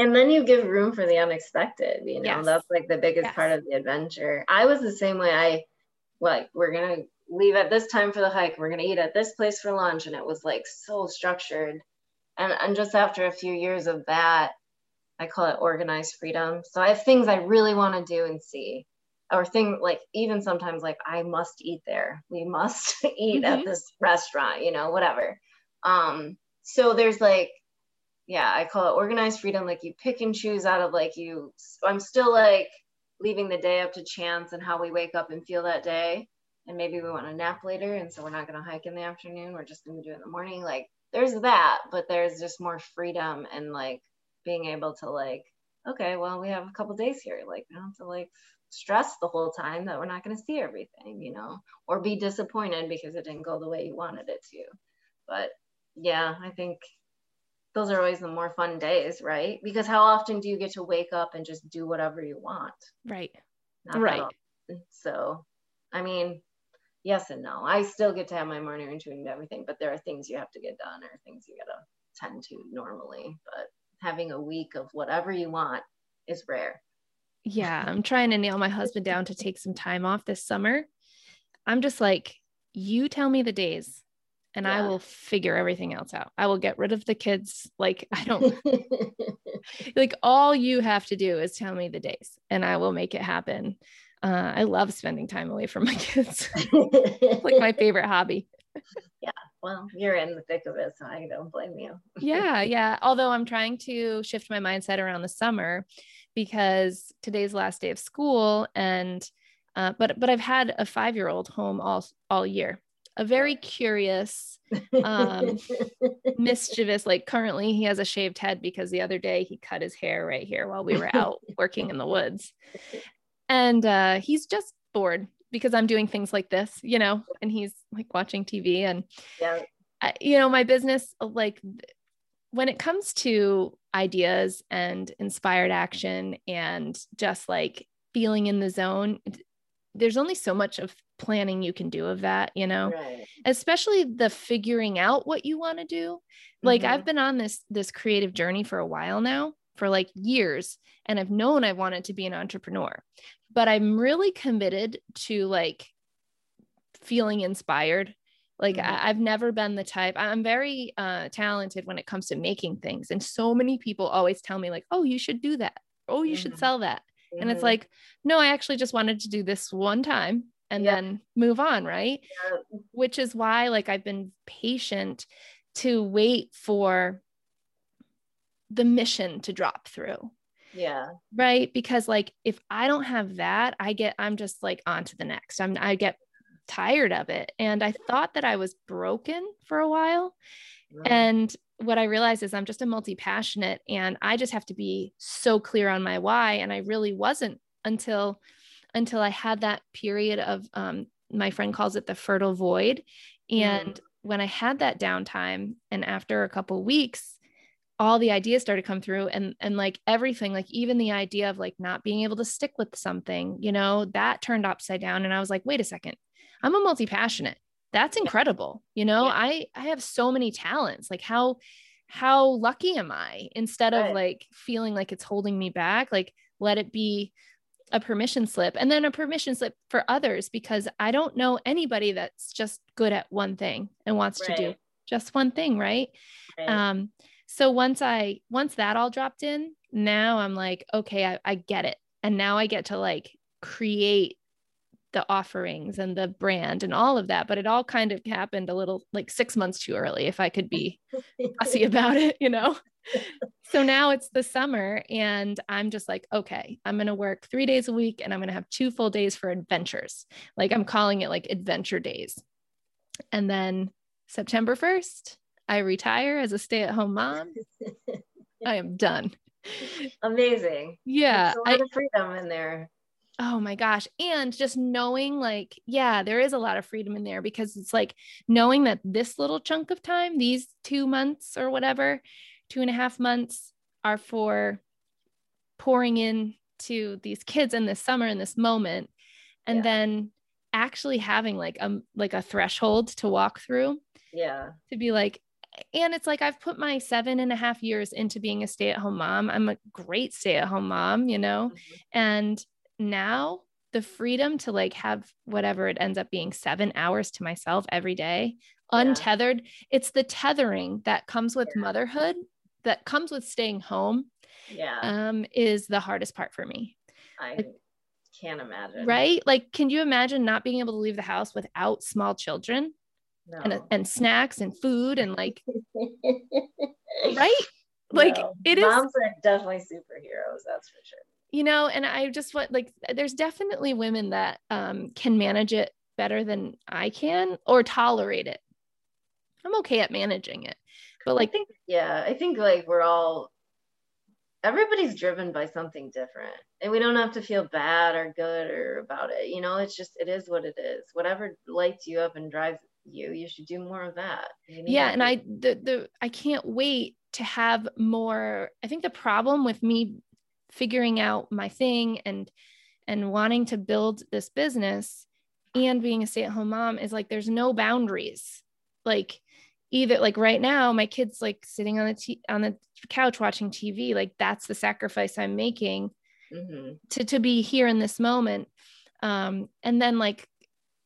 And then you give room for the unexpected, you know, yes. that's like the biggest yes. part of the adventure. I was the same way. I like, we're going to leave at this time for the hike. We're going to eat at this place for lunch. And it was like so structured. And, and just after a few years of that, I call it organized freedom. So I have things I really want to do and see, or things like, even sometimes like, I must eat there. We must eat mm-hmm. at this restaurant, you know, whatever. Um, so there's like, yeah, I call it organized freedom. Like you pick and choose out of like you, I'm still like leaving the day up to chance and how we wake up and feel that day. And maybe we want a nap later. And so we're not going to hike in the afternoon. We're just going to do it in the morning. Like there's that, but there's just more freedom and like being able to like, okay, well, we have a couple days here. Like I don't have to like stress the whole time that we're not going to see everything, you know, or be disappointed because it didn't go the way you wanted it to. But yeah, I think those are always the more fun days, right? Because how often do you get to wake up and just do whatever you want? Right. Not right. So, I mean, yes and no. I still get to have my morning routine and everything, but there are things you have to get done or things you gotta tend to normally. But having a week of whatever you want is rare. Yeah. I'm trying to nail my husband down to take some time off this summer. I'm just like, you tell me the days. And yeah. I will figure everything else out. I will get rid of the kids. Like I don't, like all you have to do is tell me the days and I will make it happen. Uh, I love spending time away from my kids. It's like my favorite hobby. Yeah. Well, you're in the thick of it, so I don't blame you. Yeah. Yeah. Although I'm trying to shift my mindset around the summer because today's last day of school. And, uh, but, but I've had a five-year-old home all, all year. A very curious, um, mischievous, like currently he has a shaved head because the other day he cut his hair right here while we were out working in the woods. And, uh, he's just bored because I'm doing things like this, you know, and he's like watching T V and, yeah. I, you know, my business, like when it comes to ideas and inspired action and just like feeling in the zone, there's only so much of planning you can do of that, you know, right. especially the figuring out what you want to do. Like mm-hmm. I've been on this, this creative journey for a while now, for like years. And I've known I wanted to be an entrepreneur, but I'm really committed to like feeling inspired. Like mm-hmm. I, I've never been the type, I'm very uh, talented when it comes to making things. And so many people always tell me like, oh, you should do that. Oh, you mm-hmm. should sell that. And it's like, no, I actually just wanted to do this one time and yeah. then move on. Right. Yeah. Which is why, like, I've been patient to wait for the mission to drop through. Yeah. Right. Because, like, if I don't have that, I get, I'm just like on to the next, I'm, I get tired of it. And I thought that I was broken for a while. Right. And what I realized is I'm just a multi-passionate, and I just have to be so clear on my why. And I really wasn't until, until I had that period of, um, my friend calls it the fertile void. And mm. when I had that downtime, and after a couple of weeks, all the ideas started to come through, and, and like everything, like even the idea of like not being able to stick with something, you know, that turned upside down. And I was like, wait a second, I'm a multi-passionate. That's incredible. You know, yeah. I, I have so many talents. Like how, how lucky am I? Instead of right. like feeling like it's holding me back, like let it be a permission slip, and then a permission slip for others, because I don't know anybody that's just good at one thing and wants right. to do just one thing. Right. right. Um, So once I, once that all dropped in, now I'm like, okay, I, I get it. And now I get to like create the offerings and the brand and all of that. But it all kind of happened a little like six months too early, if I could be fussy about it, you know? So now it's the summer, and I'm just like, okay, I'm going to work three days a week, and I'm going to have two full days for adventures. Like I'm calling it like adventure days. And then September first, I retire as a stay-at-home mom. I am done. Amazing. Yeah. There's a lot I, of freedom in there. Oh my gosh. And just knowing like, yeah, there is a lot of freedom in there, because it's like knowing that this little chunk of time, these two months or whatever, two and a half months are for pouring in to these kids in this summer, in this moment. And yeah. then actually having like a, like a threshold to walk through. Yeah. To be like, and it's like, I've put my seven and a half years into being a stay-at-home mom. I'm a great stay-at-home mom, you know, mm-hmm. and now the freedom to like have whatever it ends up being seven hours to myself every day, yeah. untethered. It's the tethering that comes with yeah. motherhood, that comes with staying home. Yeah. Um, is the hardest part for me. I like, can't imagine. Right. Like, can you imagine not being able to leave the house without small children? No. And, and snacks and food and like, right? Like no. it is. Moms are definitely superheroes. That's for sure. You know, and I just want like, there's definitely women that um, can manage it better than I can, or tolerate it. I'm okay at managing it, but like, I think, yeah, I think like we're all, everybody's driven by something different, and we don't have to feel bad or good or about it. You know, it's just, it is what it is. Whatever lights you up and drives you, you should do more of that. You know? Yeah. And I, the, the, I can't wait to have more. I think the problem with me figuring out my thing and, and wanting to build this business and being a stay-at-home mom is like, there's no boundaries. Like either like right now, my kid's like sitting on the, t- on the couch watching T V. Like that's the sacrifice I'm making mm-hmm. to, to be here in this moment. Um, and then like,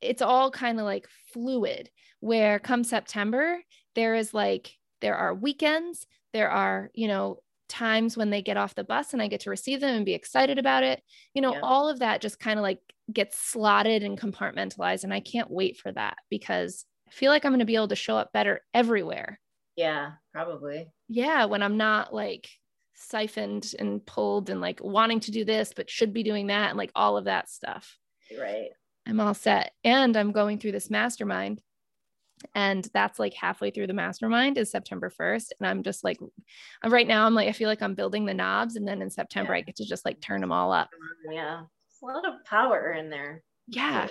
it's all kind of like fluid, where come September, there is like, there are weekends, there are, you know, times when they get off the bus and I get to receive them and be excited about it. You know, yeah. all of that just kind of like gets slotted and compartmentalized. And I can't wait for that, because I feel like I'm going to be able to show up better everywhere. Yeah, probably. Yeah. When I'm not like siphoned and pulled and like wanting to do this, but should be doing that. And like all of that stuff. Right. I'm all set. And I'm going through this mastermind, and that's like halfway through the mastermind is September first. And I'm just like, right now I'm like, I feel like I'm building the knobs. And then in September, yeah. I get to just like turn them all up. Yeah. There's a lot of power in there. Yeah.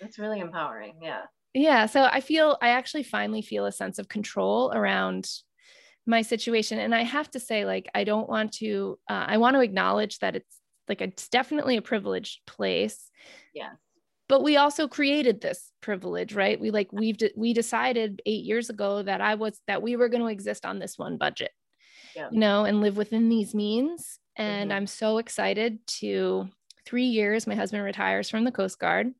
That's really empowering. Yeah. Yeah. So I feel, I actually finally feel a sense of control around my situation. And I have to say, like, I don't want to, uh, I want to acknowledge that it's like, it's definitely a privileged place. Yeah. But we also created this privilege, right? We like, we've, de- we decided eight years ago that I was, that we were going to exist on this one budget, yeah. you know, and live within these means. And mm-hmm. I'm so excited to three years, my husband retires from the Coast Guard,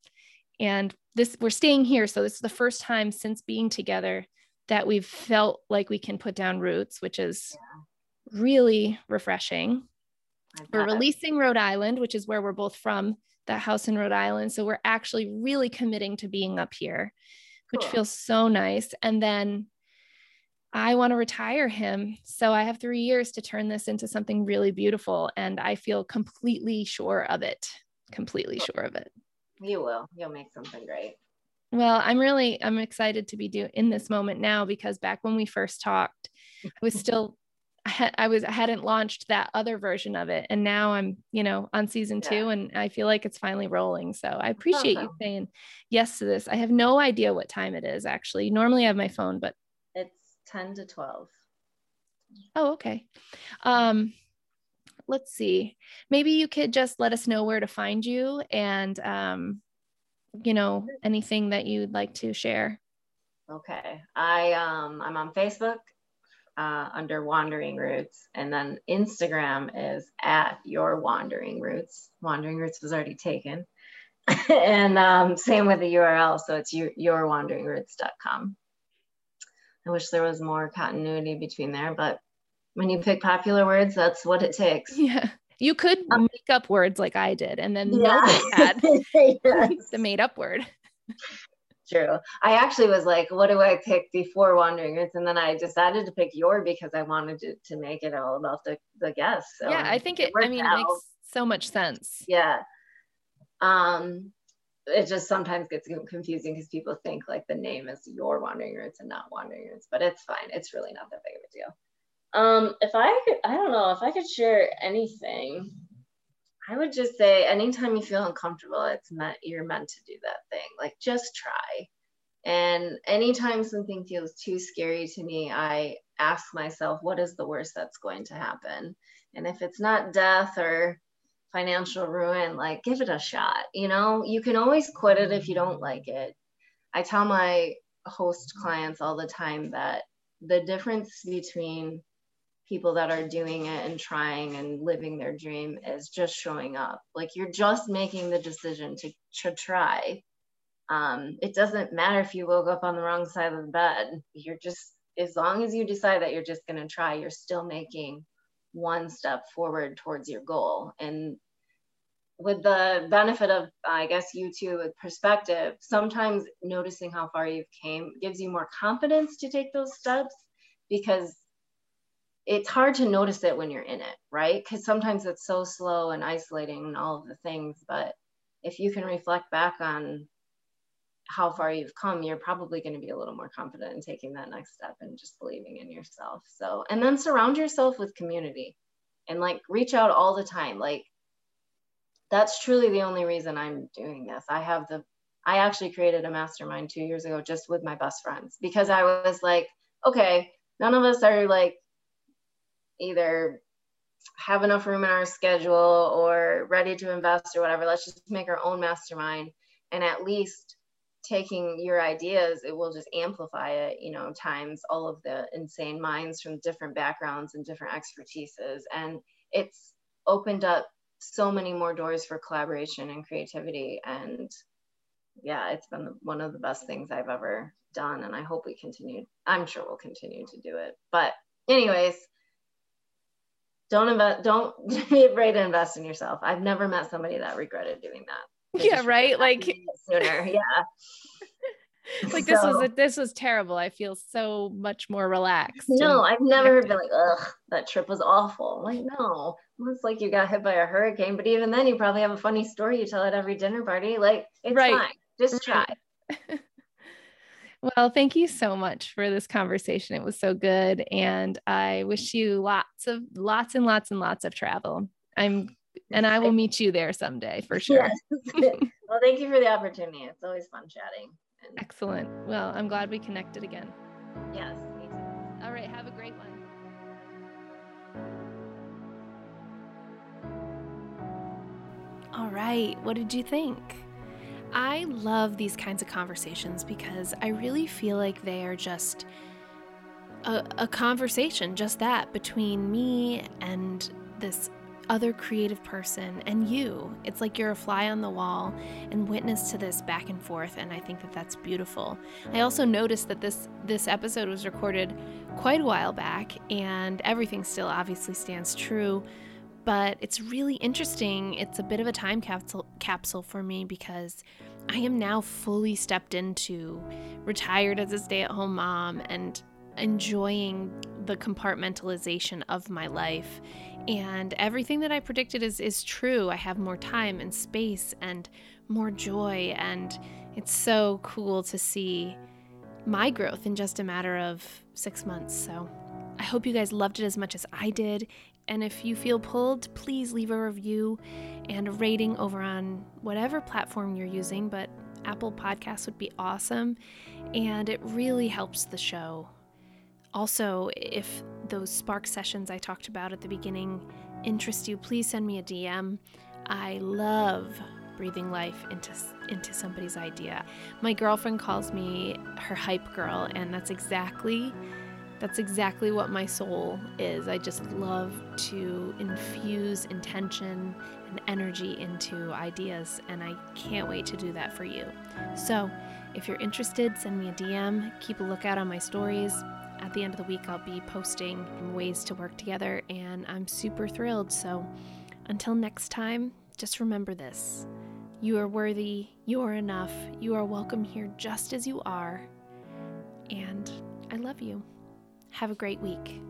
and this, we're staying here. So this is the first time since being together that we've felt like we can put down roots, which is yeah. really refreshing. We're releasing Rhode Island, which is where we're both from. that house in Rhode Island. So we're actually really committing to being up here, which cool. feels so nice. And then I want to retire him. So I have three years to turn this into something really beautiful. And I feel completely sure of it, completely cool. sure of it. You will, you'll make something great. Well, I'm really, I'm excited to be do in this moment now, because back when we first talked, I was still, I, had, I was, I hadn't launched that other version of it. And now I'm, you know, on season yeah. two, and I feel like it's finally rolling. So I appreciate awesome. you saying yes to this. I have no idea what time it is actually. Normally I have my phone, but it's ten to twelve. Oh, okay. Um, let's see, maybe you could just let us know where to find you and, um, you know, anything that you'd like to share. Okay. I, um, I'm on Facebook, uh, under Wandering Roots, and then Instagram is at Your Wandering Roots. Wandering Roots was already taken. And, um, same with the U R L. So it's your, your wandering roots dot com. I wish there was more continuity between there, but when you pick popular words, that's what it takes. Yeah. You could um, make up words like I did, and then yeah. nobody had yes. the made up word. True. I actually was like, what do I pick before Wandering Roots? And then I decided to pick your because I wanted to, to make it all about the, the guests. So yeah, I think it, it I mean, out. It makes so much sense. Yeah. Um, it just sometimes gets confusing because people think like the name is Your Wandering Roots and not Wandering Roots, but it's fine. It's really not that big of a deal. Um, if I could, I don't know if I could share anything, I would just say, anytime you feel uncomfortable, it's meant you're meant to do that thing. Like, just try. And anytime something feels too scary to me, I ask myself, what is the worst that's going to happen? And if it's not death or financial ruin, like, give it a shot. You know, you can always quit it if you don't like it. I tell my host clients all the time that the difference between people that are doing it and trying and living their dream is just showing up. Like, you're just making the decision to, to try. Um, it doesn't matter if you woke up on the wrong side of the bed. You're just, as long as you decide that you're just going to try, you're still making one step forward towards your goal. And with the benefit of, I guess, YouTube with perspective, sometimes noticing how far you've came gives you more confidence to take those steps, because it's hard to notice it when you're in it, right? Because sometimes it's so slow and isolating and all of the things. But if you can reflect back on how far you've come, you're probably going to be a little more confident in taking that next step and just believing in yourself. So, and then surround yourself with community and like reach out all the time. Like, that's truly the only reason I'm doing this. I have the, I actually created a mastermind two years ago just with my best friends, because I was like, okay, none of us are like, either have enough room in our schedule or ready to invest or whatever. Let's just make our own mastermind. And at least taking your ideas, it will just amplify it, you know, times all of the insane minds from different backgrounds and different expertises. And it's opened up so many more doors for collaboration and creativity. And yeah, it's been one of the best things I've ever done. And I hope we continue. I'm sure we'll continue to do it. But anyways, Don't invest, don't be afraid to invest in yourself. I've never met somebody that regretted doing that. They yeah, right? Like sooner. Yeah. Like so, this was a, this was terrible. I feel so much more relaxed. No, I've never been like, ugh, that trip was awful. Like, no, it's like you got hit by a hurricane, but even then you probably have a funny story you tell at every dinner party. Like, it's right. fine. Just try. Well, thank you so much for this conversation. It was so good. And I wish you lots of lots and lots and lots of travel. I'm, and I will meet you there someday for sure. Yes. Well, thank you for the opportunity. It's always fun chatting. And- Excellent. Well, I'm glad we connected again. Yes. Me too. All right. Have a great one. All right. What did you think? I love these kinds of conversations because I really feel like they are just a, a conversation, just that, between me and this other creative person and you. It's like you're a fly on the wall and witness to this back and forth, and I think that that's beautiful. I also noticed that this, this episode was recorded quite a while back, and everything still obviously stands true, But it's really interesting. It's a bit of a time capsule capsule for me because I am now fully stepped into, retired as a stay-at-home mom and enjoying the compartmentalization of my life. And everything that I predicted is, is true. I have more time and space and more joy. And it's so cool to see my growth in just a matter of six months. So I hope you guys loved it as much as I did. And if you feel pulled, please leave a review and a rating over on whatever platform you're using, but Apple Podcasts would be awesome, and it really helps the show. Also, if those Spark Sessions I talked about at the beginning interest you, please send me a D M. I love breathing life into into somebody's idea. My girlfriend calls me her hype girl, and that's exactly That's exactly what my soul is. I just love to infuse intention and energy into ideas, and I can't wait to do that for you. So if you're interested, send me a D M. Keep a lookout on my stories. At the end of the week, I'll be posting ways to work together, and I'm super thrilled. So until next time, just remember this. You are worthy. You are enough. You are welcome here just as you are. And I love you. Have a great week.